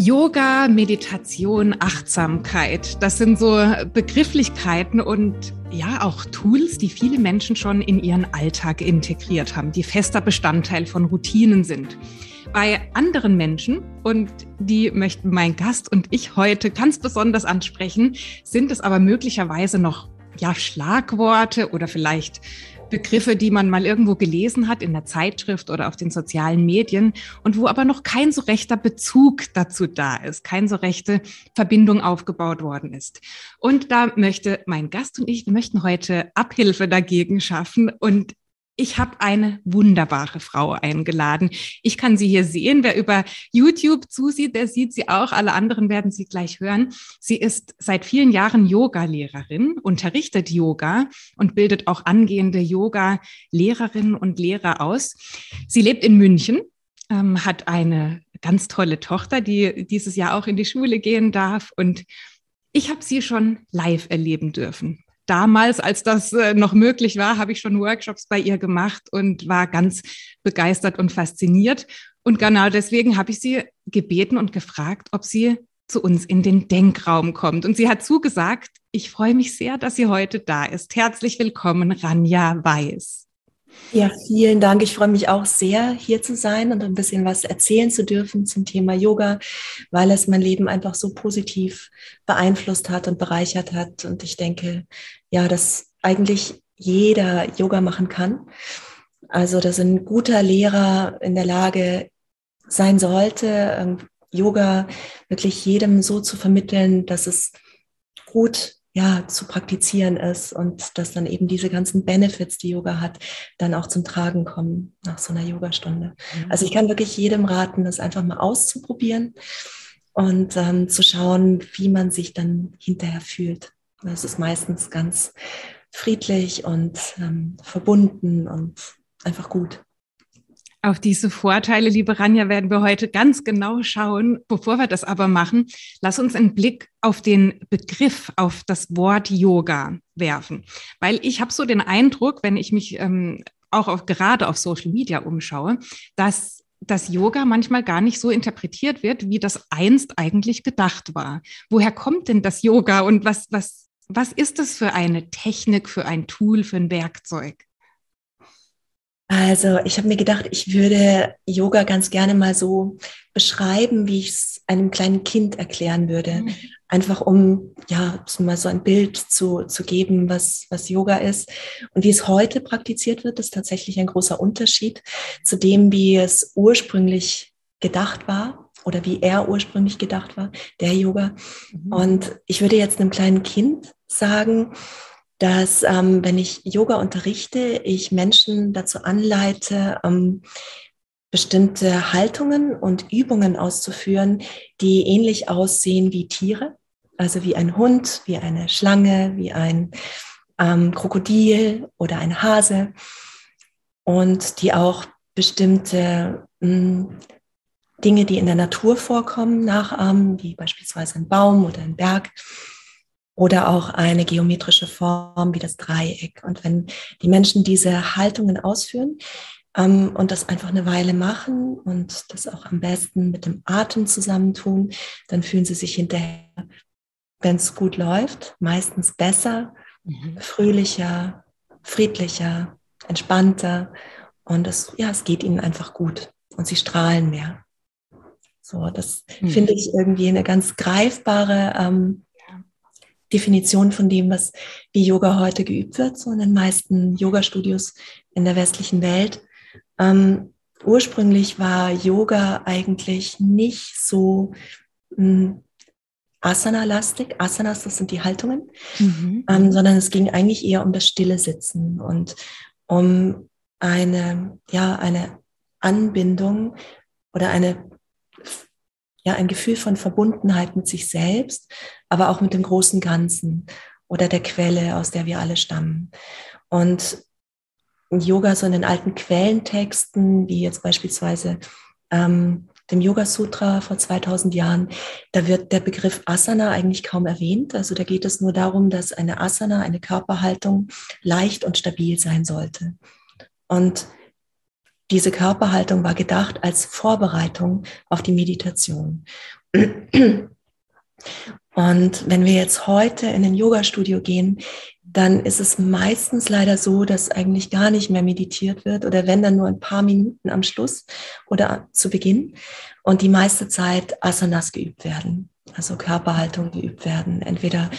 Yoga, Meditation, Achtsamkeit, das sind so Begrifflichkeiten und ja auch Tools, die viele Menschen schon in ihren Alltag integriert haben, die fester Bestandteil von Routinen sind. Bei anderen Menschen, und die möchten mein Gast und ich heute ganz besonders ansprechen, sind es aber möglicherweise noch Schlagworte oder vielleicht Begriffe, die man mal irgendwo gelesen hat in der Zeitschrift oder auf den sozialen Medien und wo aber noch kein so rechter Bezug dazu da ist, keine so rechte Verbindung aufgebaut worden ist. Und da möchte mein Gast und ich, wir möchten heute Abhilfe dagegen schaffen und ich habe eine wunderbare Frau eingeladen. Ich kann sie hier sehen. Wer über YouTube zusieht, der sieht sie auch. Alle anderen werden sie gleich hören. Sie ist seit vielen Jahren Yoga-Lehrerin, unterrichtet Yoga und bildet auch angehende Yoga-Lehrerinnen und Lehrer aus. Sie lebt in München, hat eine ganz tolle Tochter, die dieses Jahr auch in die Schule gehen darf. Und ich habe sie schon live erleben dürfen. Damals, als das noch möglich war, habe ich schon Workshops bei ihr gemacht und war ganz begeistert und fasziniert. Und genau deswegen habe ich sie gebeten und gefragt, ob sie zu uns in den Denkraum kommt. Und sie hat zugesagt, ich freue mich sehr, dass sie heute da ist. Herzlich willkommen, Ranja Weiß. Ja, vielen Dank. Ich freue mich auch sehr, hier zu sein und ein bisschen was erzählen zu dürfen zum Thema Yoga, weil es mein Leben einfach so positiv beeinflusst hat und bereichert hat. Und ich denke, ja, dass eigentlich jeder Yoga machen kann. Also, dass ein guter Lehrer in der Lage sein sollte, Yoga wirklich jedem so zu vermitteln, dass es gut zu praktizieren ist und dass dann eben diese ganzen Benefits, die Yoga hat, dann auch zum Tragen kommen nach so einer Yogastunde. Also ich kann wirklich jedem raten, das einfach mal auszuprobieren und zu schauen, wie man sich dann hinterher fühlt. Das ist meistens ganz friedlich und verbunden und einfach gut. Auf diese Vorteile, liebe Ranja, werden wir heute ganz genau schauen. Bevor wir das aber machen, lass uns einen Blick auf den Begriff, auf das Wort Yoga werfen. Weil ich habe so den Eindruck, wenn ich mich gerade auf Social Media umschaue, dass das Yoga manchmal gar nicht so interpretiert wird, wie das einst eigentlich gedacht war. Woher kommt denn das Yoga und was ist das für eine Technik, für ein Tool, für ein Werkzeug? Also ich habe mir gedacht, ich würde Yoga ganz gerne mal so beschreiben, wie ich es einem kleinen Kind erklären würde. Einfach um mal so ein Bild zu geben, was Yoga ist. Und wie es heute praktiziert wird, ist tatsächlich ein großer Unterschied zu dem, wie es ursprünglich gedacht war. Oder wie er ursprünglich gedacht war, der Yoga. Und ich würde jetzt einem kleinen Kind sagen, dass, wenn ich Yoga unterrichte, ich Menschen dazu anleite, bestimmte Haltungen und Übungen auszuführen, die ähnlich aussehen wie Tiere, also wie ein Hund, wie eine Schlange, wie ein Krokodil oder ein Hase und die auch bestimmte Dinge, die in der Natur vorkommen, nachahmen, wie beispielsweise ein Baum oder ein Berg. Oder auch eine geometrische Form wie das Dreieck. Und wenn die Menschen diese Haltungen ausführen und das einfach eine Weile machen und das auch am besten mit dem Atem zusammentun, dann fühlen sie sich hinterher, wenn es gut läuft, meistens besser, fröhlicher, friedlicher, entspannter. Und es geht ihnen einfach gut und sie strahlen mehr. So, das finde ich irgendwie eine ganz greifbare Definition von dem, wie Yoga heute geübt wird, so in den meisten Yoga-Studios in der westlichen Welt. Ursprünglich war Yoga eigentlich nicht so Asana-lastig. Asanas, das sind die Haltungen, sondern es ging eigentlich eher um das stille Sitzen und um eine Anbindung oder ein Gefühl von Verbundenheit mit sich selbst, aber auch mit dem großen Ganzen oder der Quelle, aus der wir alle stammen. Und Yoga so in den alten Quellentexten, wie jetzt beispielsweise dem Yoga Sutra vor 2000 Jahren, da wird der Begriff Asana eigentlich kaum erwähnt. Also da geht es nur darum, dass eine Asana, eine Körperhaltung, leicht und stabil sein sollte. Und diese Körperhaltung war gedacht als Vorbereitung auf die Meditation. Und wenn wir jetzt heute in ein Yoga-Studio gehen, dann ist es meistens leider so, dass eigentlich gar nicht mehr meditiert wird oder wenn, dann nur ein paar Minuten am Schluss oder zu Beginn und die meiste Zeit Asanas geübt werden, also Körperhaltung geübt werden, entweder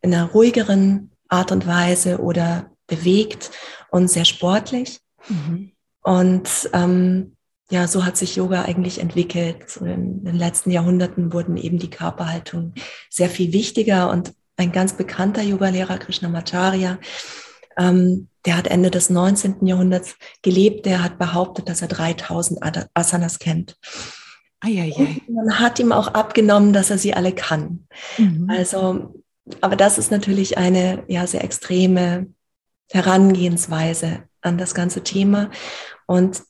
in einer ruhigeren Art und Weise oder bewegt und sehr sportlich. Mhm. Und ja, so hat sich Yoga eigentlich entwickelt. So in den letzten Jahrhunderten wurden eben die Körperhaltung sehr viel wichtiger und ein ganz bekannter Yoga-Lehrer, Krishnamacharya, der hat Ende des 19. Jahrhunderts gelebt, der hat behauptet, dass er 3000 Asanas kennt. Und man hat ihm auch abgenommen, dass er sie alle kann. Mhm. Also, aber das ist natürlich eine ja, sehr extreme Herangehensweise an das ganze Thema und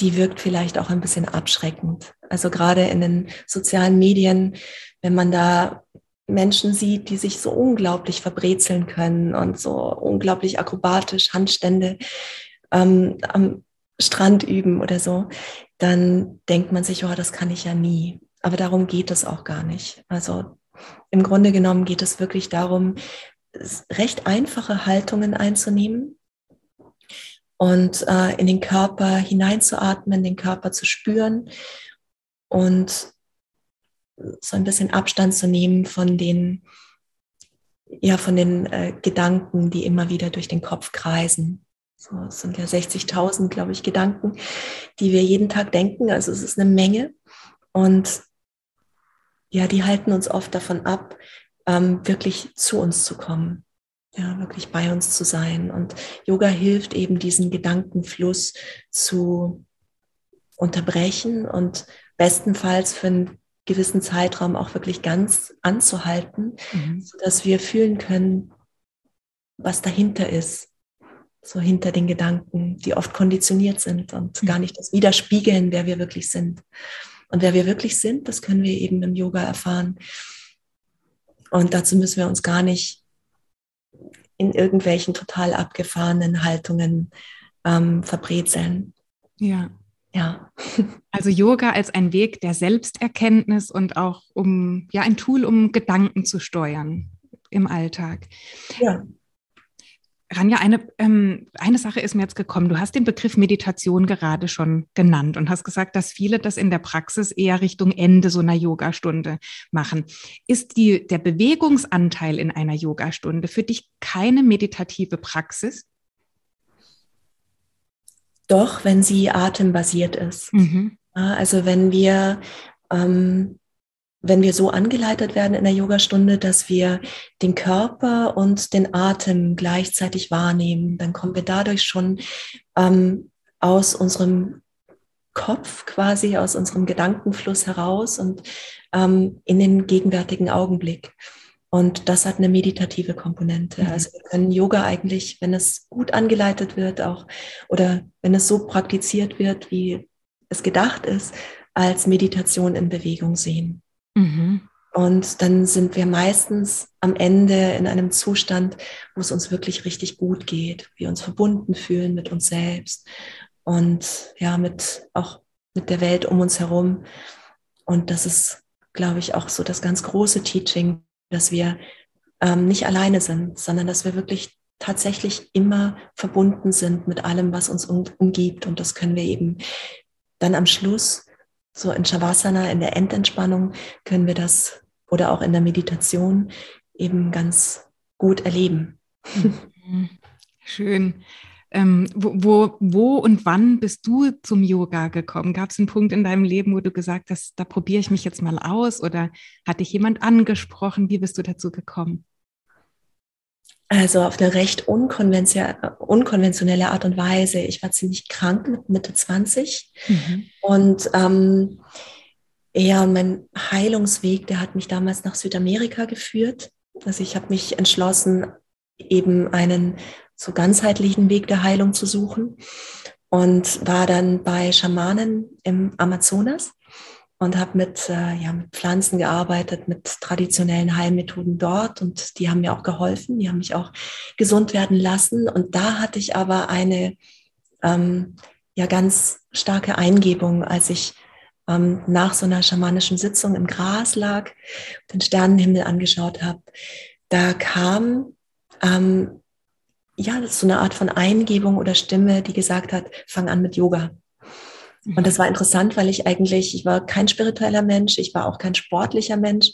die wirkt vielleicht auch ein bisschen abschreckend. Also gerade in den sozialen Medien, wenn man da Menschen sieht, die sich so unglaublich verbrezeln können und so unglaublich akrobatisch Handstände am Strand üben oder so, dann denkt man sich, oh, das kann ich ja nie. Aber darum geht es auch gar nicht. Also im Grunde genommen geht es wirklich darum, recht einfache Haltungen einzunehmen und in den Körper hineinzuatmen, den Körper zu spüren und so ein bisschen Abstand zu nehmen von den, ja, von den Gedanken, die immer wieder durch den Kopf kreisen. So, es sind ja 60.000, glaube ich, Gedanken, die wir jeden Tag denken. Also es ist eine Menge. Und ja, die halten uns oft davon ab, wirklich zu uns zu kommen. Ja, wirklich bei uns zu sein. Und Yoga hilft eben, diesen Gedankenfluss zu unterbrechen und bestenfalls für einen gewissen Zeitraum auch wirklich ganz anzuhalten, sodass wir fühlen können, was dahinter ist, so hinter den Gedanken, die oft konditioniert sind und gar nicht das widerspiegeln, wer wir wirklich sind. Und wer wir wirklich sind, das können wir eben im Yoga erfahren. Und dazu müssen wir uns gar nicht in irgendwelchen total abgefahrenen Haltungen verbrezeln. Ja. Ja. Also Yoga als ein Weg der Selbsterkenntnis und auch um ja ein Tool, um Gedanken zu steuern im Alltag. Ja. Ranja, eine Sache ist mir jetzt gekommen. Du hast den Begriff Meditation gerade schon genannt und hast gesagt, dass viele das in der Praxis eher Richtung Ende so einer Yogastunde machen. Ist der Bewegungsanteil in einer Yogastunde für dich keine meditative Praxis? Doch, wenn sie atembasiert ist. Mhm. Also wenn wir so angeleitet werden in der Yogastunde, dass wir den Körper und den Atem gleichzeitig wahrnehmen, dann kommen wir dadurch schon aus unserem Kopf quasi, aus unserem Gedankenfluss heraus und in den gegenwärtigen Augenblick. Und das hat eine meditative Komponente. Mhm. Also wir können Yoga eigentlich, wenn es gut angeleitet wird, auch oder wenn es so praktiziert wird, wie es gedacht ist, als Meditation in Bewegung sehen. Mhm. Und dann sind wir meistens am Ende in einem Zustand, wo es uns wirklich richtig gut geht, wir uns verbunden fühlen mit uns selbst und ja, auch mit der Welt um uns herum. Und das ist, glaube ich, auch so das ganz große Teaching, dass wir nicht alleine sind, sondern dass wir wirklich tatsächlich immer verbunden sind mit allem, was uns umgibt. Und das können wir eben dann am Schluss, so in Shavasana, in der Endentspannung, können wir das oder auch in der Meditation eben ganz gut erleben. Schön. Wo und wann bist du zum Yoga gekommen? Gab es einen Punkt in deinem Leben, wo du gesagt hast, da probiere ich mich jetzt mal aus, oder hat dich jemand angesprochen? Wie bist du dazu gekommen? Also auf eine recht unkonventionelle Art und Weise. Ich war ziemlich krank mit Mitte 20 und mein Heilungsweg, der hat mich damals nach Südamerika geführt. Also ich habe mich entschlossen, eben einen so ganzheitlichen Weg der Heilung zu suchen und war dann bei Schamanen im Amazonas und habe mit Pflanzen gearbeitet, mit traditionellen Heilmethoden dort, und die haben mir auch geholfen, die haben mich auch gesund werden lassen. Und da hatte ich aber eine ganz starke Eingebung, als ich nach so einer schamanischen Sitzung im Gras lag, den Sternenhimmel angeschaut habe, da kam ja, das ist so eine Art von Eingebung oder Stimme, die gesagt hat, fang an mit Yoga. Und das war interessant, weil ich war kein spiritueller Mensch, ich war auch kein sportlicher Mensch.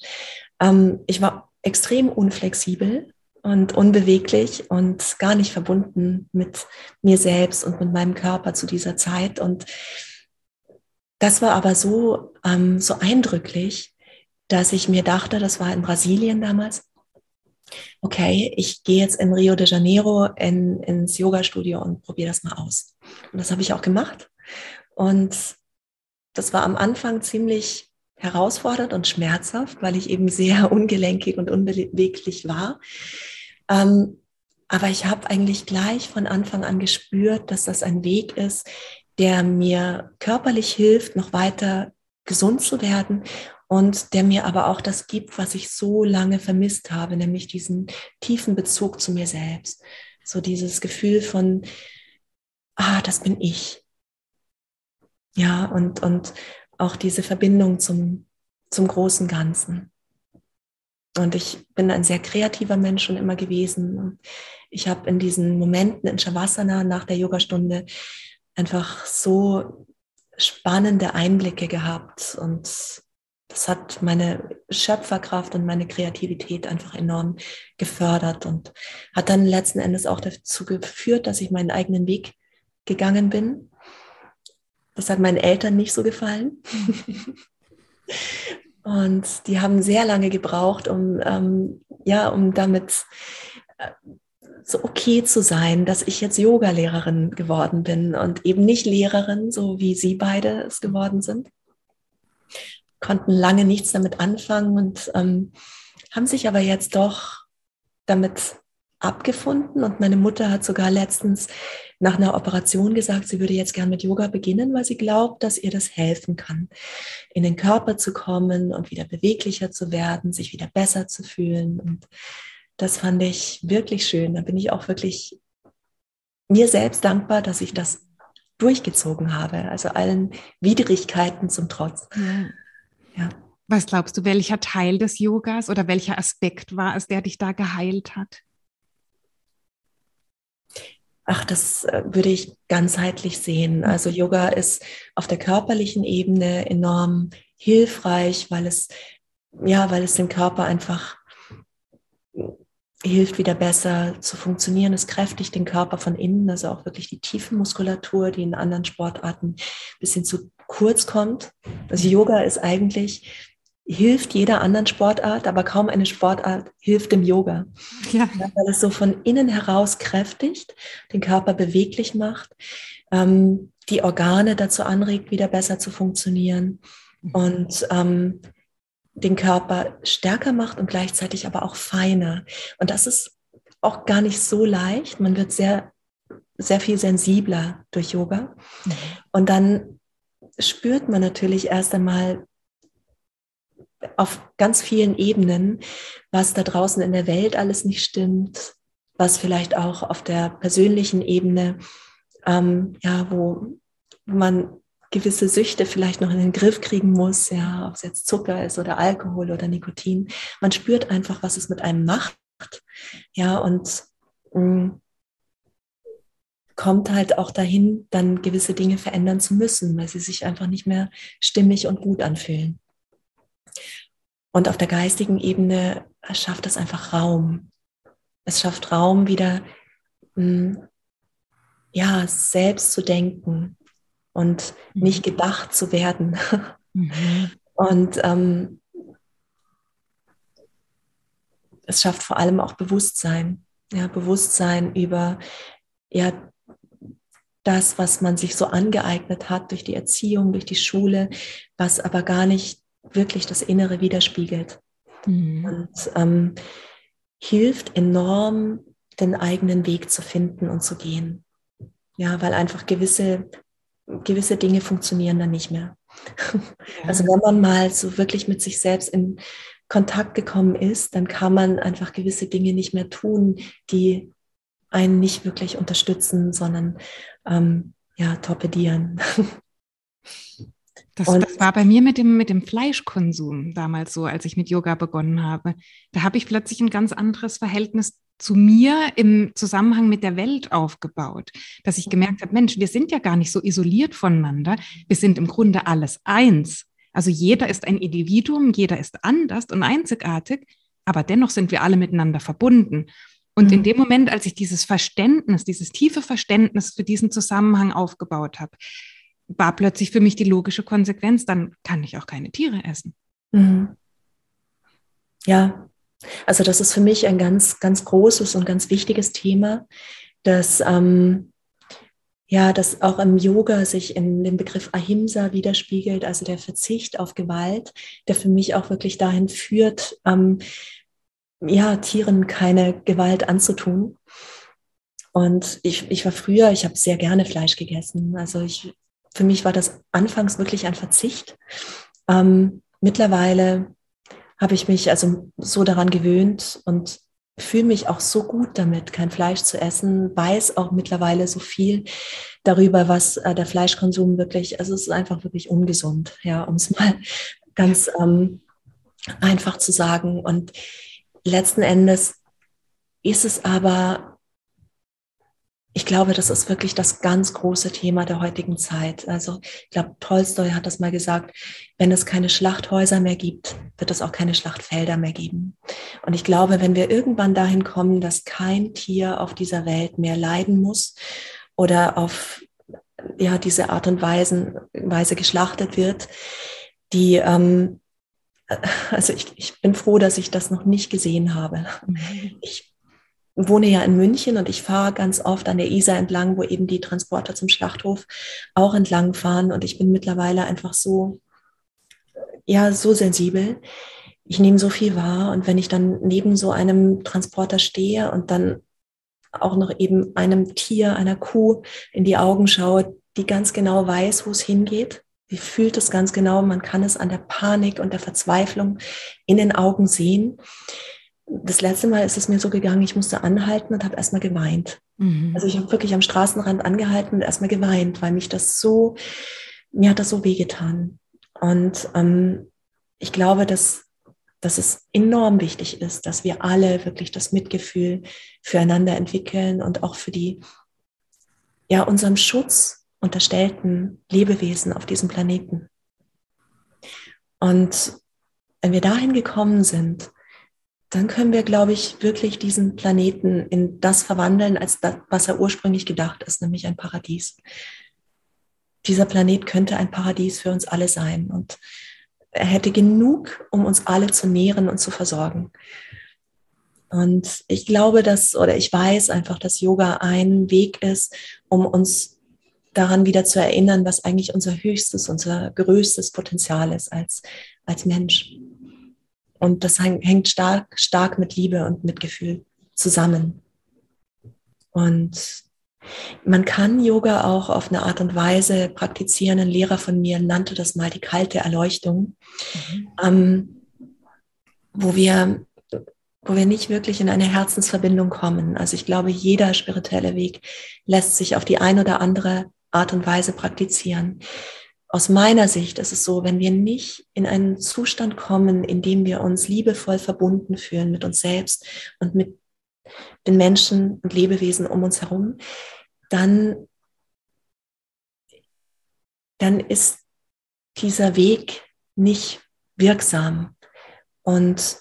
Ich war extrem unflexibel und unbeweglich und gar nicht verbunden mit mir selbst und mit meinem Körper zu dieser Zeit. Und das war aber so, so eindrücklich, dass ich mir dachte, das war in Brasilien damals, okay, ich gehe jetzt in Rio de Janeiro ins Yoga-Studio und probiere das mal aus. Und das habe ich auch gemacht. Und das war am Anfang ziemlich herausfordernd und schmerzhaft, weil ich eben sehr ungelenkig und unbeweglich war. Aber ich habe eigentlich gleich von Anfang an gespürt, dass das ein Weg ist, der mir körperlich hilft, noch weiter gesund zu werden und der mir aber auch das gibt, was ich so lange vermisst habe, nämlich diesen tiefen Bezug zu mir selbst. So dieses Gefühl von, das bin ich. Ja, und auch diese Verbindung zum großen Ganzen. Und ich bin ein sehr kreativer Mensch schon immer gewesen. Ich habe in diesen Momenten in Shavasana nach der Yogastunde einfach so spannende Einblicke gehabt. Und das hat meine Schöpferkraft und meine Kreativität einfach enorm gefördert und hat dann letzten Endes auch dazu geführt, dass ich meinen eigenen Weg gegangen bin. Das hat meinen Eltern nicht so gefallen. Und die haben sehr lange gebraucht, um damit so okay zu sein, dass ich jetzt Yoga-Lehrerin geworden bin und eben nicht Lehrerin, so wie sie beide es geworden sind. Konnten lange nichts damit anfangen und haben sich aber jetzt doch damit abgefunden. Und meine Mutter hat sogar letztens nach einer Operation gesagt, sie würde jetzt gern mit Yoga beginnen, weil sie glaubt, dass ihr das helfen kann, in den Körper zu kommen und wieder beweglicher zu werden, sich wieder besser zu fühlen. Und das fand ich wirklich schön. Da bin ich auch wirklich mir selbst dankbar, dass ich das durchgezogen habe, also allen Widrigkeiten zum Trotz. Ja. Was glaubst du, welcher Teil des Yogas oder welcher Aspekt war es, der dich da geheilt hat? Ach, das würde ich ganzheitlich sehen. Also Yoga ist auf der körperlichen Ebene enorm hilfreich, weil es dem Körper einfach hilft, wieder besser zu funktionieren. Es kräftigt den Körper von innen, also auch wirklich die Tiefenmuskulatur, die in anderen Sportarten ein bisschen zu kurz kommt. Also Yoga ist eigentlich... hilft jeder anderen Sportart, aber kaum eine Sportart hilft dem Yoga. Ja. Weil es so von innen heraus kräftigt, den Körper beweglich macht, die Organe dazu anregt, wieder besser zu funktionieren und den Körper stärker macht und gleichzeitig aber auch feiner. Und das ist auch gar nicht so leicht. Man wird sehr, sehr viel sensibler durch Yoga. Und dann spürt man natürlich erst einmal, auf ganz vielen Ebenen, was da draußen in der Welt alles nicht stimmt, was vielleicht auch auf der persönlichen Ebene, wo man gewisse Süchte vielleicht noch in den Griff kriegen muss, ja, ob es jetzt Zucker ist oder Alkohol oder Nikotin. Man spürt einfach, was es mit einem macht, ja, und kommt halt auch dahin, dann gewisse Dinge verändern zu müssen, weil sie sich einfach nicht mehr stimmig und gut anfühlen. Und auf der geistigen Ebene schafft es einfach Raum. Es schafft Raum, wieder selbst zu denken und nicht gedacht zu werden. Und es schafft vor allem auch Bewusstsein. Ja, Bewusstsein über das, was man sich so angeeignet hat durch die Erziehung, durch die Schule, was aber gar nicht wirklich das Innere widerspiegelt und hilft enorm, den eigenen Weg zu finden und zu gehen. Ja, weil einfach gewisse Dinge funktionieren dann nicht mehr. Ja. Also wenn man mal so wirklich mit sich selbst in Kontakt gekommen ist, dann kann man einfach gewisse Dinge nicht mehr tun, die einen nicht wirklich unterstützen, sondern torpedieren. Das war bei mir mit dem Fleischkonsum damals so, als ich mit Yoga begonnen habe. Da habe ich plötzlich ein ganz anderes Verhältnis zu mir im Zusammenhang mit der Welt aufgebaut, dass ich gemerkt habe, Mensch, wir sind ja gar nicht so isoliert voneinander, wir sind im Grunde alles eins. Also jeder ist ein Individuum, jeder ist anders und einzigartig, aber dennoch sind wir alle miteinander verbunden. Und in dem Moment, als ich dieses Verständnis, dieses tiefe Verständnis für diesen Zusammenhang aufgebaut habe, war plötzlich für mich die logische Konsequenz, dann kann ich auch keine Tiere essen. Mhm. Ja, also das ist für mich ein ganz, ganz großes und ganz wichtiges Thema, dass, dass auch im Yoga sich in dem Begriff Ahimsa widerspiegelt, also der Verzicht auf Gewalt, der für mich auch wirklich dahin führt, Tieren keine Gewalt anzutun. Und ich war früher, ich habe sehr gerne Fleisch gegessen. Also für mich war das anfangs wirklich ein Verzicht. Mittlerweile habe ich mich also so daran gewöhnt und fühle mich auch so gut damit, kein Fleisch zu essen, weiß auch mittlerweile so viel darüber, was der Fleischkonsum wirklich, also es ist einfach wirklich ungesund, ja, um es mal ganz einfach zu sagen. Und letzten Endes ist es aber, ich glaube, das ist wirklich das ganz große Thema der heutigen Zeit. Also ich glaube, Tolstoi hat das mal gesagt, wenn es keine Schlachthäuser mehr gibt, wird es auch keine Schlachtfelder mehr geben. Und ich glaube, wenn wir irgendwann dahin kommen, dass kein Tier auf dieser Welt mehr leiden muss oder auf diese Art und Weise geschlachtet wird, die... Also ich bin froh, dass ich das noch nicht gesehen habe. Ich wohne ja in München und ich fahre ganz oft an der Isar entlang, wo eben die Transporter zum Schlachthof auch entlang fahren. Und ich bin mittlerweile einfach so sensibel. Ich nehme so viel wahr. Und wenn ich dann neben so einem Transporter stehe und dann auch noch eben einem Tier, einer Kuh in die Augen schaue, die ganz genau weiß, wo es hingeht, sie fühlt es ganz genau, man kann es an der Panik und der Verzweiflung in den Augen sehen. Das letzte Mal ist es mir so gegangen, ich musste anhalten und habe erstmal geweint. Mhm. Also ich habe wirklich am Straßenrand angehalten und erstmal geweint, weil mir hat das so wehgetan. Und ich glaube, dass es enorm wichtig ist, dass wir alle wirklich das Mitgefühl füreinander entwickeln und auch für die, unserem Schutz unterstellten Lebewesen auf diesem Planeten. Und wenn wir dahin gekommen sind, dann können wir, glaube ich, wirklich diesen Planeten in das verwandeln, als das, was er ursprünglich gedacht ist, nämlich ein Paradies. Dieser Planet könnte ein Paradies für uns alle sein und er hätte genug, um uns alle zu nähren und zu versorgen. Und ich glaube, ich weiß einfach, dass Yoga ein Weg ist, um uns daran wieder zu erinnern, was eigentlich unser höchstes, unser größtes Potenzial ist als Mensch. Und das hängt stark, stark mit Liebe und Mitgefühl zusammen. Und man kann Yoga auch auf eine Art und Weise praktizieren. Ein Lehrer von mir nannte das mal die kalte Erleuchtung, wo wir nicht wirklich in eine Herzensverbindung kommen. Also ich glaube, jeder spirituelle Weg lässt sich auf die ein oder andere Art und Weise praktizieren. Aus meiner Sicht ist es so, wenn wir nicht in einen Zustand kommen, in dem wir uns liebevoll verbunden fühlen mit uns selbst und mit den Menschen und Lebewesen um uns herum, dann ist dieser Weg nicht wirksam und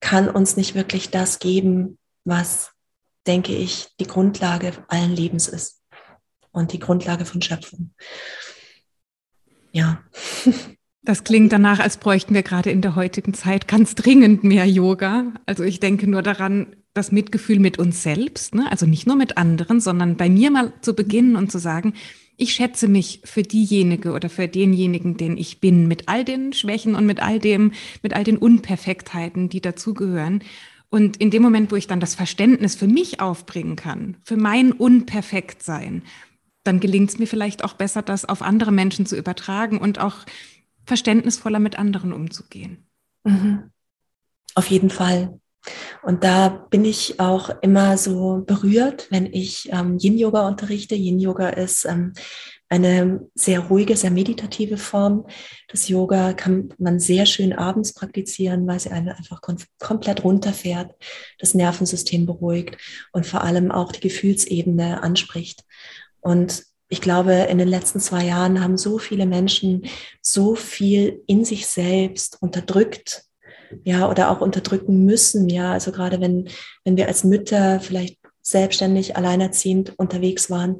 kann uns nicht wirklich das geben, was, denke ich, die Grundlage allen Lebens ist. Und die Grundlage von Schöpfung. Ja. Das klingt danach, als bräuchten wir gerade in der heutigen Zeit ganz dringend mehr Yoga. Also ich denke nur daran, das Mitgefühl mit uns selbst, ne? Also nicht nur mit anderen, sondern bei mir mal zu beginnen und zu sagen, ich schätze mich für diejenige oder für denjenigen, den ich bin, mit all den Schwächen und mit all den Unperfektheiten, die dazugehören. Und in dem Moment, wo ich dann das Verständnis für mich aufbringen kann, für mein Unperfektsein, dann gelingt es mir vielleicht auch besser, das auf andere Menschen zu übertragen und auch verständnisvoller mit anderen umzugehen. Mhm. Auf jeden Fall. Und da bin ich auch immer so berührt, wenn ich Yin Yoga unterrichte. Yin Yoga ist eine sehr ruhige, sehr meditative Form. Das Yoga kann man sehr schön abends praktizieren, weil sie einen einfach komplett runterfährt, das Nervensystem beruhigt und vor allem auch die Gefühlsebene anspricht. Und ich glaube, in den letzten 2 Jahren haben so viele Menschen so viel in sich selbst unterdrückt, ja, oder auch unterdrücken müssen, ja. Also gerade wenn wir als Mütter vielleicht selbstständig, alleinerziehend unterwegs waren,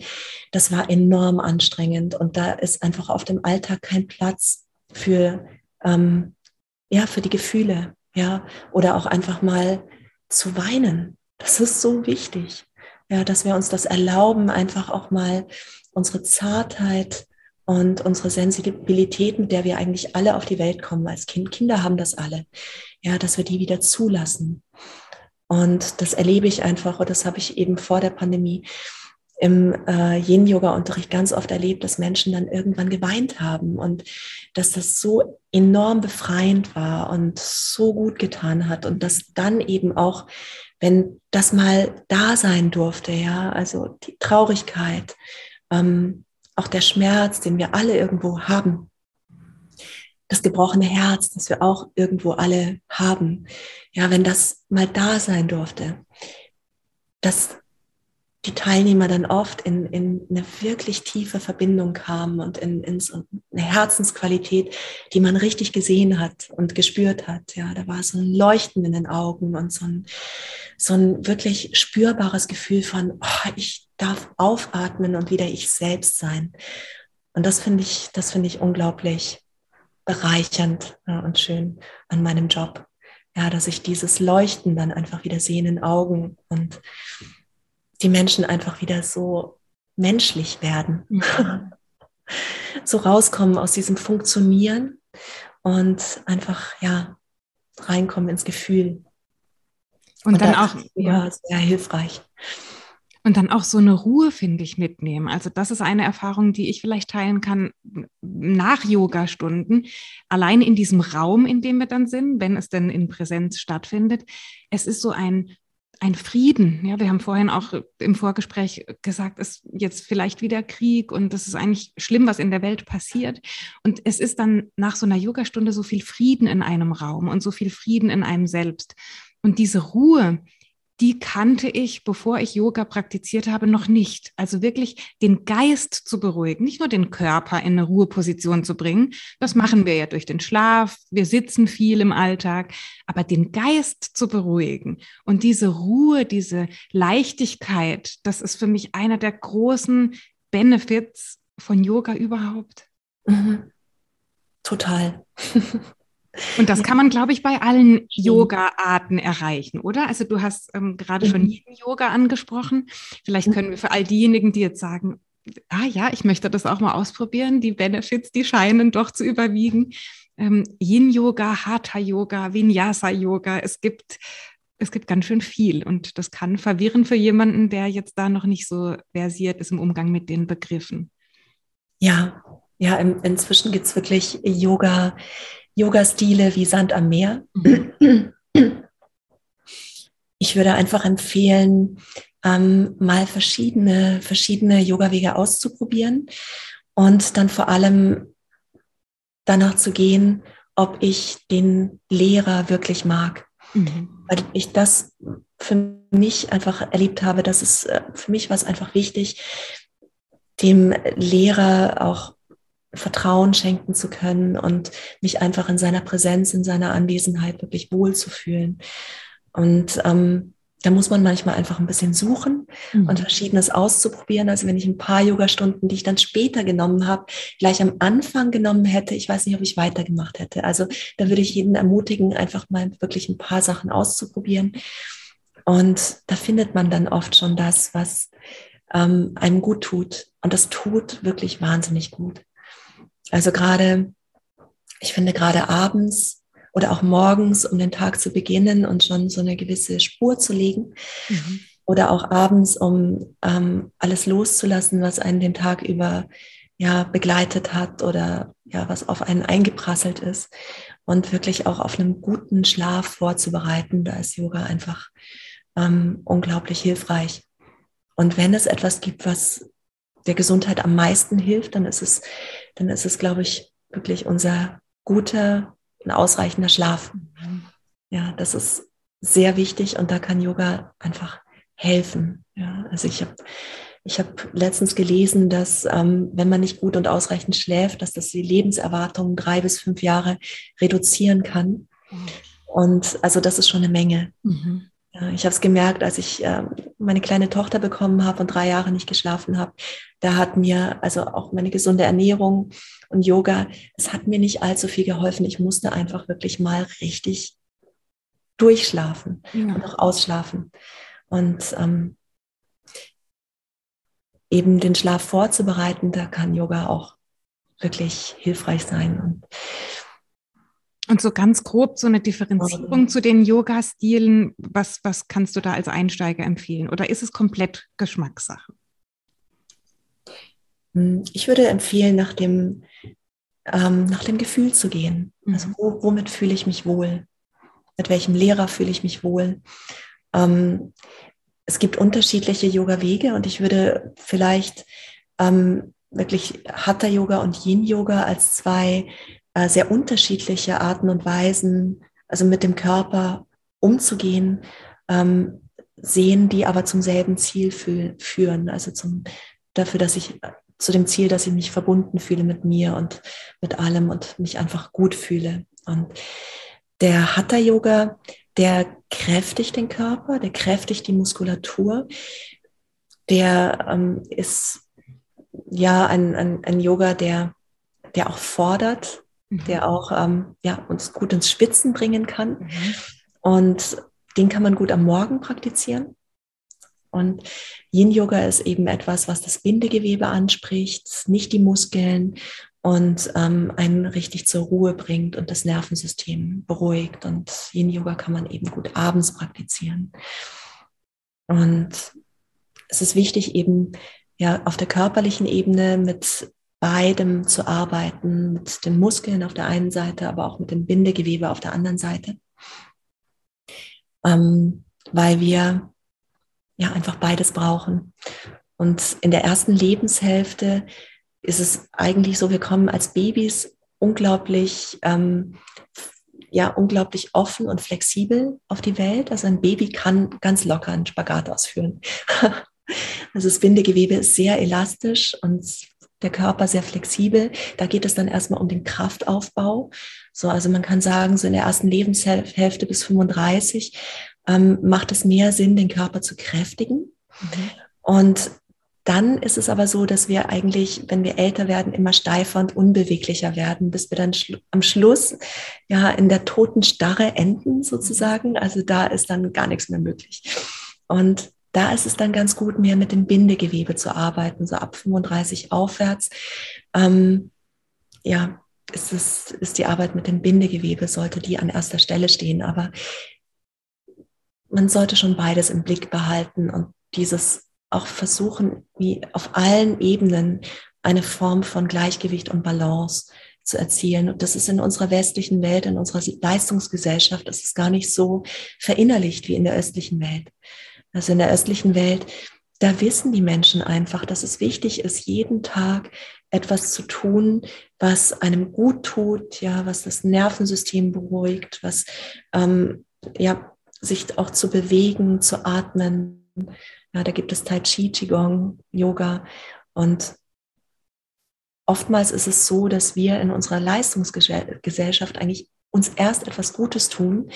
das war enorm anstrengend und da ist einfach auf dem Alltag kein Platz für die Gefühle, ja, oder auch einfach mal zu weinen. Das ist so wichtig, ja, dass wir uns das erlauben, einfach auch mal unsere Zartheit und unsere Sensibilität, mit der wir eigentlich alle auf die Welt kommen als Kind. Kinder haben das alle, ja, dass wir die wieder zulassen. Und das erlebe ich einfach, und das habe ich eben vor der Pandemie im Yin-Yoga-Unterricht ganz oft erlebt, dass Menschen dann irgendwann geweint haben und dass das so enorm befreiend war und so gut getan hat und dass dann eben auch, wenn das mal da sein durfte, ja, also die Traurigkeit, auch der Schmerz, den wir alle irgendwo haben, das gebrochene Herz, das wir auch irgendwo alle haben, ja, wenn das mal da sein durfte, dass die Teilnehmer dann oft in eine wirklich tiefe Verbindung kamen und in so eine Herzensqualität, die man richtig gesehen hat und gespürt hat. Ja, da war so ein Leuchten in den Augen und so ein wirklich spürbares Gefühl von, oh, ich darf aufatmen und wieder ich selbst sein. Und das finde ich unglaublich bereichernd und schön an meinem Job. Ja, dass ich dieses Leuchten dann einfach wieder sehe in den Augen und die Menschen einfach wieder so menschlich werden, ja. So rauskommen aus diesem Funktionieren und einfach, ja, reinkommen ins Gefühl. Und dann auch, ja, sehr hilfreich. Und dann auch so eine Ruhe, finde ich, mitnehmen. Also das ist eine Erfahrung, die ich vielleicht teilen kann nach Yoga-Stunden. Allein in diesem Raum, in dem wir dann sind, wenn es denn in Präsenz stattfindet, es ist so ein Frieden, ja, wir haben vorhin auch im Vorgespräch gesagt, es ist jetzt vielleicht wieder Krieg und das ist eigentlich schlimm, was in der Welt passiert. Und es ist dann nach so einer Yogastunde so viel Frieden in einem Raum und so viel Frieden in einem selbst. Und diese Ruhe, die kannte ich, bevor ich Yoga praktiziert habe, noch nicht. Also wirklich den Geist zu beruhigen, nicht nur den Körper in eine Ruheposition zu bringen. Das machen wir ja durch den Schlaf. Wir sitzen viel im Alltag. Aber den Geist zu beruhigen und diese Ruhe, diese Leichtigkeit, das ist für mich einer der großen Benefits von Yoga überhaupt. Mhm. Total. Und das kann man, glaube ich, bei allen Yoga-Arten erreichen, oder? Also du hast gerade schon Yin-Yoga angesprochen. Vielleicht können wir für all diejenigen, die jetzt sagen, ah ja, ich möchte das auch mal ausprobieren, die Benefits, die scheinen doch zu überwiegen. Yin-Yoga, Hatha-Yoga, Vinyasa-Yoga, es gibt ganz schön viel. Und das kann verwirren für jemanden, der jetzt da noch nicht so versiert ist im Umgang mit den Begriffen. Ja, inzwischen gibt es wirklich Yoga-Stile wie Sand am Meer. Ich würde einfach empfehlen, mal verschiedene Yoga-Wege auszuprobieren und dann vor allem danach zu gehen, ob ich den Lehrer wirklich mag. Mhm. Weil ich das für mich einfach erlebt habe, dass es für mich war es einfach wichtig, dem Lehrer auch Vertrauen schenken zu können und mich einfach in seiner Präsenz, in seiner Anwesenheit wirklich wohl zu fühlen. Und da muss man manchmal einfach ein bisschen suchen und Verschiedenes auszuprobieren. Also wenn ich ein paar Yoga-Stunden, die ich dann später genommen habe, gleich am Anfang genommen hätte, ich weiß nicht, ob ich weitergemacht hätte. Also da würde ich jeden ermutigen, einfach mal wirklich ein paar Sachen auszuprobieren. Und da findet man dann oft schon das, was einem gut tut. Und das tut wirklich wahnsinnig gut. Also ich finde gerade abends oder auch morgens, um den Tag zu beginnen und schon so eine gewisse Spur zu legen, oder auch abends, um alles loszulassen, was einen den Tag über begleitet hat oder was auf einen eingeprasselt ist und wirklich auch auf einen guten Schlaf vorzubereiten, da ist Yoga einfach unglaublich hilfreich. Und wenn es etwas gibt, was der Gesundheit am meisten hilft, dann ist es, glaube ich, wirklich unser guter und ausreichender Schlaf. Ja, das ist sehr wichtig und da kann Yoga einfach helfen. Ja, also ich habe letztens gelesen, dass wenn man nicht gut und ausreichend schläft, dass das die Lebenserwartung 3 bis 5 Jahre reduzieren kann. Und also das ist schon eine Menge. Mhm. Ich habe es gemerkt, als ich meine kleine Tochter bekommen habe und 3 Jahre nicht geschlafen habe, da hat mir also auch meine gesunde Ernährung und Yoga, es hat mir nicht allzu viel geholfen. Ich musste einfach wirklich mal richtig durchschlafen und auch ausschlafen. Und eben den Schlaf vorzubereiten, da kann Yoga auch wirklich hilfreich sein. Und so ganz grob so eine Differenzierung zu den Yoga-Stilen, was kannst du da als Einsteiger empfehlen? Oder ist es komplett Geschmackssache? Ich würde empfehlen, nach dem Gefühl zu gehen. Also womit fühle ich mich wohl? Mit welchem Lehrer fühle ich mich wohl? Es gibt unterschiedliche Yoga-Wege und ich würde vielleicht wirklich Hatha-Yoga und Yin-Yoga als 2 sehr unterschiedliche Arten und Weisen, also mit dem Körper umzugehen, sehen, die aber zum selben Ziel führen, also zu dem Ziel, dass ich mich verbunden fühle mit mir und mit allem und mich einfach gut fühle. Und der Hatha-Yoga, der kräftigt den Körper, der kräftigt die Muskulatur, der ist ja ein Yoga, der auch fordert, der auch uns gut ins Schwitzen bringen kann. Und den kann man gut am Morgen praktizieren. Und Yin-Yoga ist eben etwas, was das Bindegewebe anspricht, nicht die Muskeln und einen richtig zur Ruhe bringt und das Nervensystem beruhigt. Und Yin-Yoga kann man eben gut abends praktizieren. Und es ist wichtig, eben ja auf der körperlichen Ebene mit beidem zu arbeiten, mit den Muskeln auf der einen Seite, aber auch mit dem Bindegewebe auf der anderen Seite, weil wir ja einfach beides brauchen. Und in der ersten Lebenshälfte ist es eigentlich so, wir kommen als Babys unglaublich offen und flexibel auf die Welt. Also ein Baby kann ganz locker einen Spagat ausführen. Also das Bindegewebe ist sehr elastisch und der Körper sehr flexibel. Da geht es dann erstmal um den Kraftaufbau. So, also man kann sagen, so in der ersten Lebenshälfte bis 35 macht es mehr Sinn, den Körper zu kräftigen. Und dann ist es aber so, dass wir eigentlich, wenn wir älter werden, immer steifer und unbeweglicher werden, bis wir dann am Schluss ja in der toten Starre enden sozusagen. Also da ist dann gar nichts mehr möglich. Und da ist es dann ganz gut, mehr mit dem Bindegewebe zu arbeiten, so ab 35 aufwärts. Ist die Arbeit mit dem Bindegewebe, sollte die an erster Stelle stehen. Aber man sollte schon beides im Blick behalten und dieses auch versuchen, wie auf allen Ebenen eine Form von Gleichgewicht und Balance zu erzielen. Und das ist in unserer westlichen Welt, in unserer Leistungsgesellschaft, das ist gar nicht so verinnerlicht wie in der östlichen Welt. Also in der östlichen Welt, da wissen die Menschen einfach, dass es wichtig ist, jeden Tag etwas zu tun, was einem gut tut, ja, was das Nervensystem beruhigt, was sich auch zu bewegen, zu atmen. Ja, da gibt es Tai Chi, Qigong, Yoga. Und oftmals ist es so, dass wir in unserer Leistungsgesellschaft eigentlich uns erst etwas Gutes tun,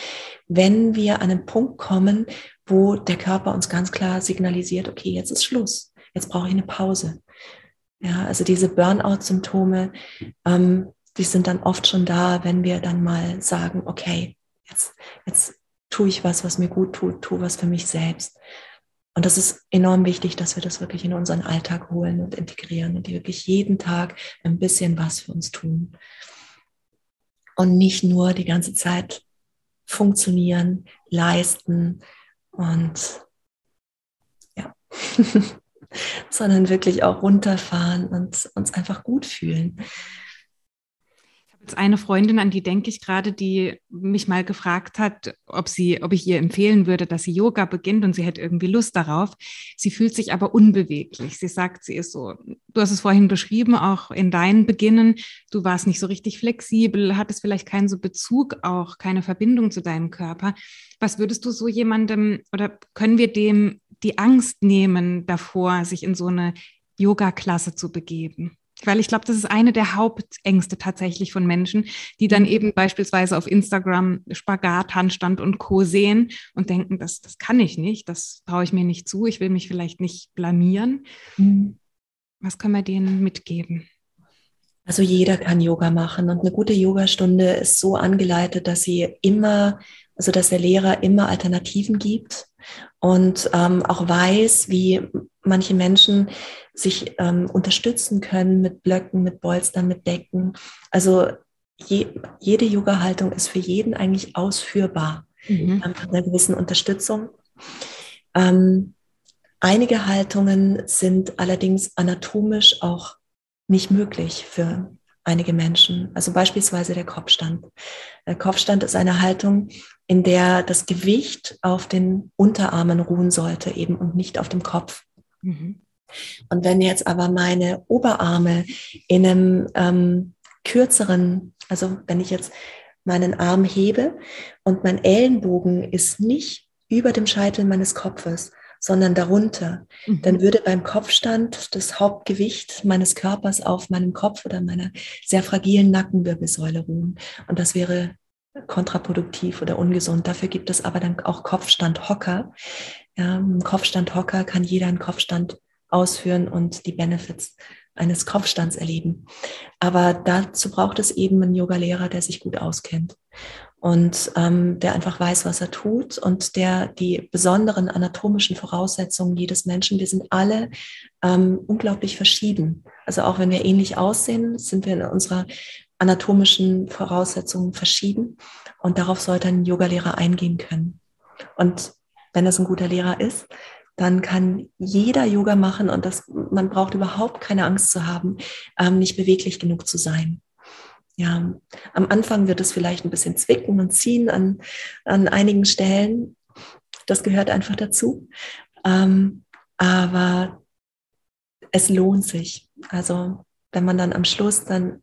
wenn wir an einen Punkt kommen, wo der Körper uns ganz klar signalisiert, okay, jetzt ist Schluss, jetzt brauche ich eine Pause. Ja, also diese Burnout-Symptome, die sind dann oft schon da, wenn wir dann mal sagen, okay, jetzt tue ich was mir gut tut, tue was für mich selbst. Und das ist enorm wichtig, dass wir das wirklich in unseren Alltag holen und integrieren und wirklich jeden Tag ein bisschen was für uns tun. Und nicht nur die ganze Zeit funktionieren, leisten und sondern wirklich auch runterfahren und uns einfach gut fühlen. Eine Freundin, an die denke ich gerade, die mich mal gefragt hat, ob ich ihr empfehlen würde, dass sie Yoga beginnt, und sie hätte irgendwie Lust darauf. Sie fühlt sich aber unbeweglich. Sie sagt, sie ist so, du hast es vorhin beschrieben, auch in deinen Beginnen, du warst nicht so richtig flexibel, hattest vielleicht keinen so Bezug, auch keine Verbindung zu deinem Körper. Was würdest du so jemandem, oder können wir dem die Angst nehmen davor, sich in so eine Yoga-Klasse zu begeben? Weil ich glaube, das ist eine der Hauptängste tatsächlich von Menschen, die dann eben beispielsweise auf Instagram Spagat, Handstand und Co. sehen und denken, das kann ich nicht, das traue ich mir nicht zu, ich will mich vielleicht nicht blamieren. Mhm. Was können wir denen mitgeben? Also jeder kann Yoga machen, und eine gute Yogastunde ist so angeleitet, dass sie immer, also dass der Lehrer immer Alternativen gibt und auch weiß, wie manche Menschen sich unterstützen können mit Blöcken, mit Bolstern, mit Decken. Also jede Yoga-Haltung ist für jeden eigentlich ausführbar, mit einer gewissen Unterstützung. Einige Haltungen sind allerdings anatomisch auch nicht möglich für einige Menschen. Also beispielsweise der Kopfstand. Der Kopfstand ist eine Haltung, in der das Gewicht auf den Unterarmen ruhen sollte eben und nicht auf dem Kopf. Und wenn jetzt aber meine Oberarme in einem kürzeren, also wenn ich jetzt meinen Arm hebe und mein Ellenbogen ist nicht über dem Scheitel meines Kopfes, sondern darunter, dann würde beim Kopfstand das Hauptgewicht meines Körpers auf meinem Kopf oder meiner sehr fragilen Nackenwirbelsäule ruhen. Und das wäre kontraproduktiv oder ungesund. Dafür gibt es aber dann auch Kopfstandhocker. Kopfstandhocker kann jeder einen Kopfstand ausführen und die Benefits eines Kopfstands erleben. Aber dazu braucht es eben einen Yogalehrer, der sich gut auskennt und der einfach weiß, was er tut, und der die besonderen anatomischen Voraussetzungen jedes Menschen, wir sind alle unglaublich verschieden. Also auch wenn wir ähnlich aussehen, sind wir in unserer anatomischen Voraussetzungen verschieden, und darauf sollte ein Yogalehrer eingehen können. Und wenn das ein guter Lehrer ist, dann kann jeder Yoga machen, und man braucht überhaupt keine Angst zu haben, nicht beweglich genug zu sein. Ja, am Anfang wird es vielleicht ein bisschen zwicken und ziehen an einigen Stellen. Das gehört einfach dazu. Aber es lohnt sich. Also wenn man dann am Schluss in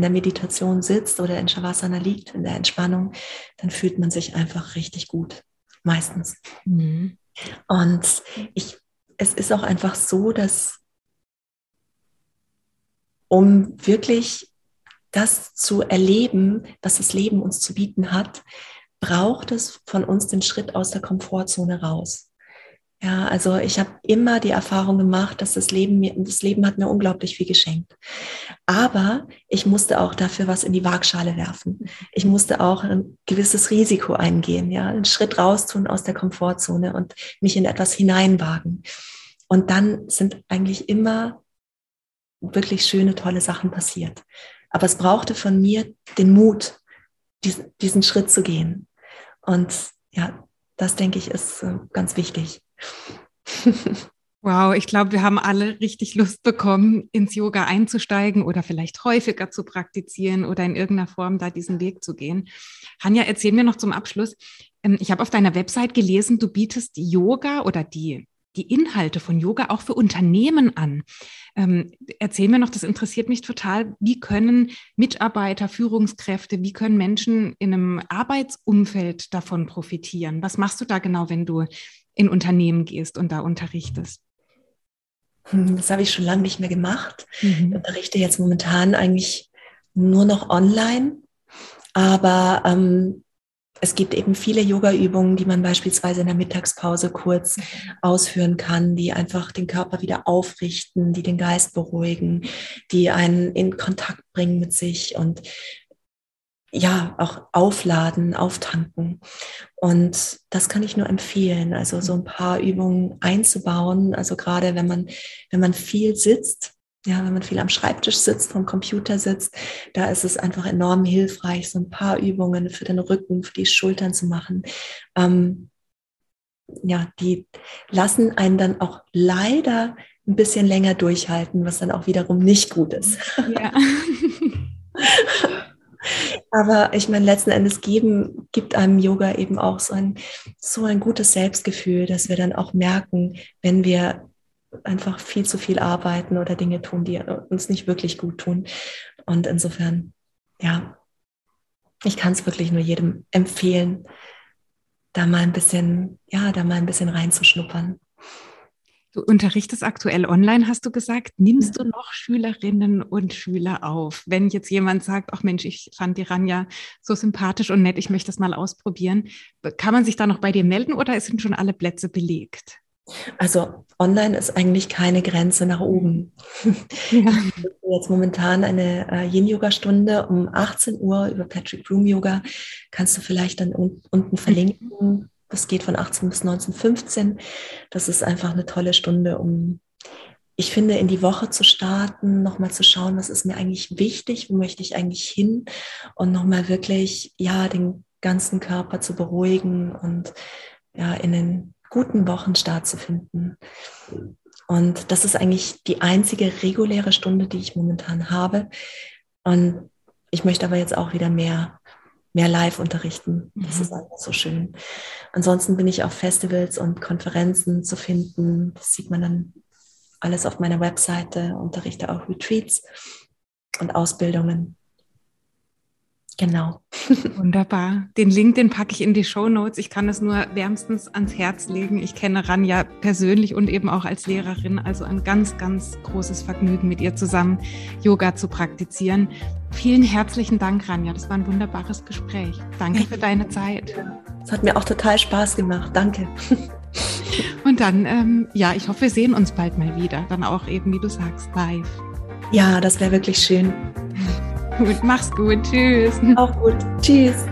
der Meditation sitzt oder in Shavasana liegt, in der Entspannung, dann fühlt man sich einfach richtig gut, meistens. Mhm. Und es ist auch einfach so, dass, um wirklich das zu erleben, was das Leben uns zu bieten hat, braucht es von uns den Schritt aus der Komfortzone raus. Ja, also ich habe immer die Erfahrung gemacht, dass das Leben hat mir unglaublich viel geschenkt. Aber ich musste auch dafür was in die Waagschale werfen. Ich musste auch ein gewisses Risiko eingehen, einen Schritt raus tun aus der Komfortzone und mich in etwas hineinwagen. Und dann sind eigentlich immer wirklich schöne, tolle Sachen passiert. Aber es brauchte von mir den Mut, diesen Schritt zu gehen. Und ja, das, denke ich, ist ganz wichtig. Wow, ich glaube, wir haben alle richtig Lust bekommen, ins Yoga einzusteigen oder vielleicht häufiger zu praktizieren oder in irgendeiner Form da diesen Weg zu gehen. Ranja, erzähl mir noch zum Abschluss. Ich habe auf deiner Website gelesen, du bietest Yoga oder die Inhalte von Yoga auch für Unternehmen an. Erzähl mir noch, das interessiert mich total, wie können Mitarbeiter, Führungskräfte, wie können Menschen in einem Arbeitsumfeld davon profitieren? Was machst du da genau, wenn du in Unternehmen gehst und da unterrichtest? Das habe ich schon lange nicht mehr gemacht. Mhm. Ich unterrichte jetzt momentan eigentlich nur noch online, aber es gibt eben viele Yoga-Übungen, die man beispielsweise in der Mittagspause kurz ausführen kann, die einfach den Körper wieder aufrichten, die den Geist beruhigen, die einen in Kontakt bringen mit sich und ja, auch aufladen, auftanken. Und das kann ich nur empfehlen, also so ein paar Übungen einzubauen. Also gerade wenn man viel sitzt, wenn man viel am Schreibtisch sitzt, vom Computer sitzt, da ist es einfach enorm hilfreich, so ein paar Übungen für den Rücken, für die Schultern zu machen. Die lassen einen dann auch leider ein bisschen länger durchhalten, was dann auch wiederum nicht gut ist. Ja. Aber ich meine, letzten Endes gibt einem Yoga eben auch so ein gutes Selbstgefühl, dass wir dann auch merken, wenn wir einfach viel zu viel arbeiten oder Dinge tun, die uns nicht wirklich gut tun. Und insofern, ja, ich kann es wirklich nur jedem empfehlen, da mal ein bisschen reinzuschnuppern. Du unterrichtest aktuell online, hast du gesagt. Nimmst du noch Schülerinnen und Schüler auf? Wenn jetzt jemand sagt, ach Mensch, ich fand die Ranja so sympathisch und nett, ich möchte das mal ausprobieren. Kann man sich da noch bei dir melden oder sind schon alle Plätze belegt? Also online ist eigentlich keine Grenze nach oben. Ja. Jetzt momentan eine Yin-Yoga-Stunde um 18 Uhr über Patrick-Broom-Yoga. Kannst du vielleicht dann unten verlinken. Das geht von 18 bis 19:15. Das ist einfach eine tolle Stunde, um, ich finde, in die Woche zu starten, nochmal zu schauen, was ist mir eigentlich wichtig, wo möchte ich eigentlich hin und nochmal wirklich, ja, den ganzen Körper zu beruhigen und ja, in den guten Wochenstart zu finden. Und das ist eigentlich die einzige reguläre Stunde, die ich momentan habe. Und ich möchte aber jetzt auch wieder mehr live unterrichten. Das ist einfach so schön. Ansonsten bin ich auf Festivals und Konferenzen zu finden. Das sieht man dann alles auf meiner Webseite. Unterrichte auch Retreats und Ausbildungen. Genau. Wunderbar. Den Link, den packe ich in die Shownotes. Ich kann es nur wärmstens ans Herz legen. Ich kenne Ranja persönlich und eben auch als Lehrerin. Also ein ganz, ganz großes Vergnügen, mit ihr zusammen Yoga zu praktizieren. Vielen herzlichen Dank, Ranja. Das war ein wunderbares Gespräch. Danke für deine Zeit. Es hat mir auch total Spaß gemacht. Danke. Und dann, ich hoffe, wir sehen uns bald mal wieder. Dann auch eben, wie du sagst, live. Ja, das wäre wirklich schön. Gut, mach's gut. Tschüss. Auch gut. Tschüss.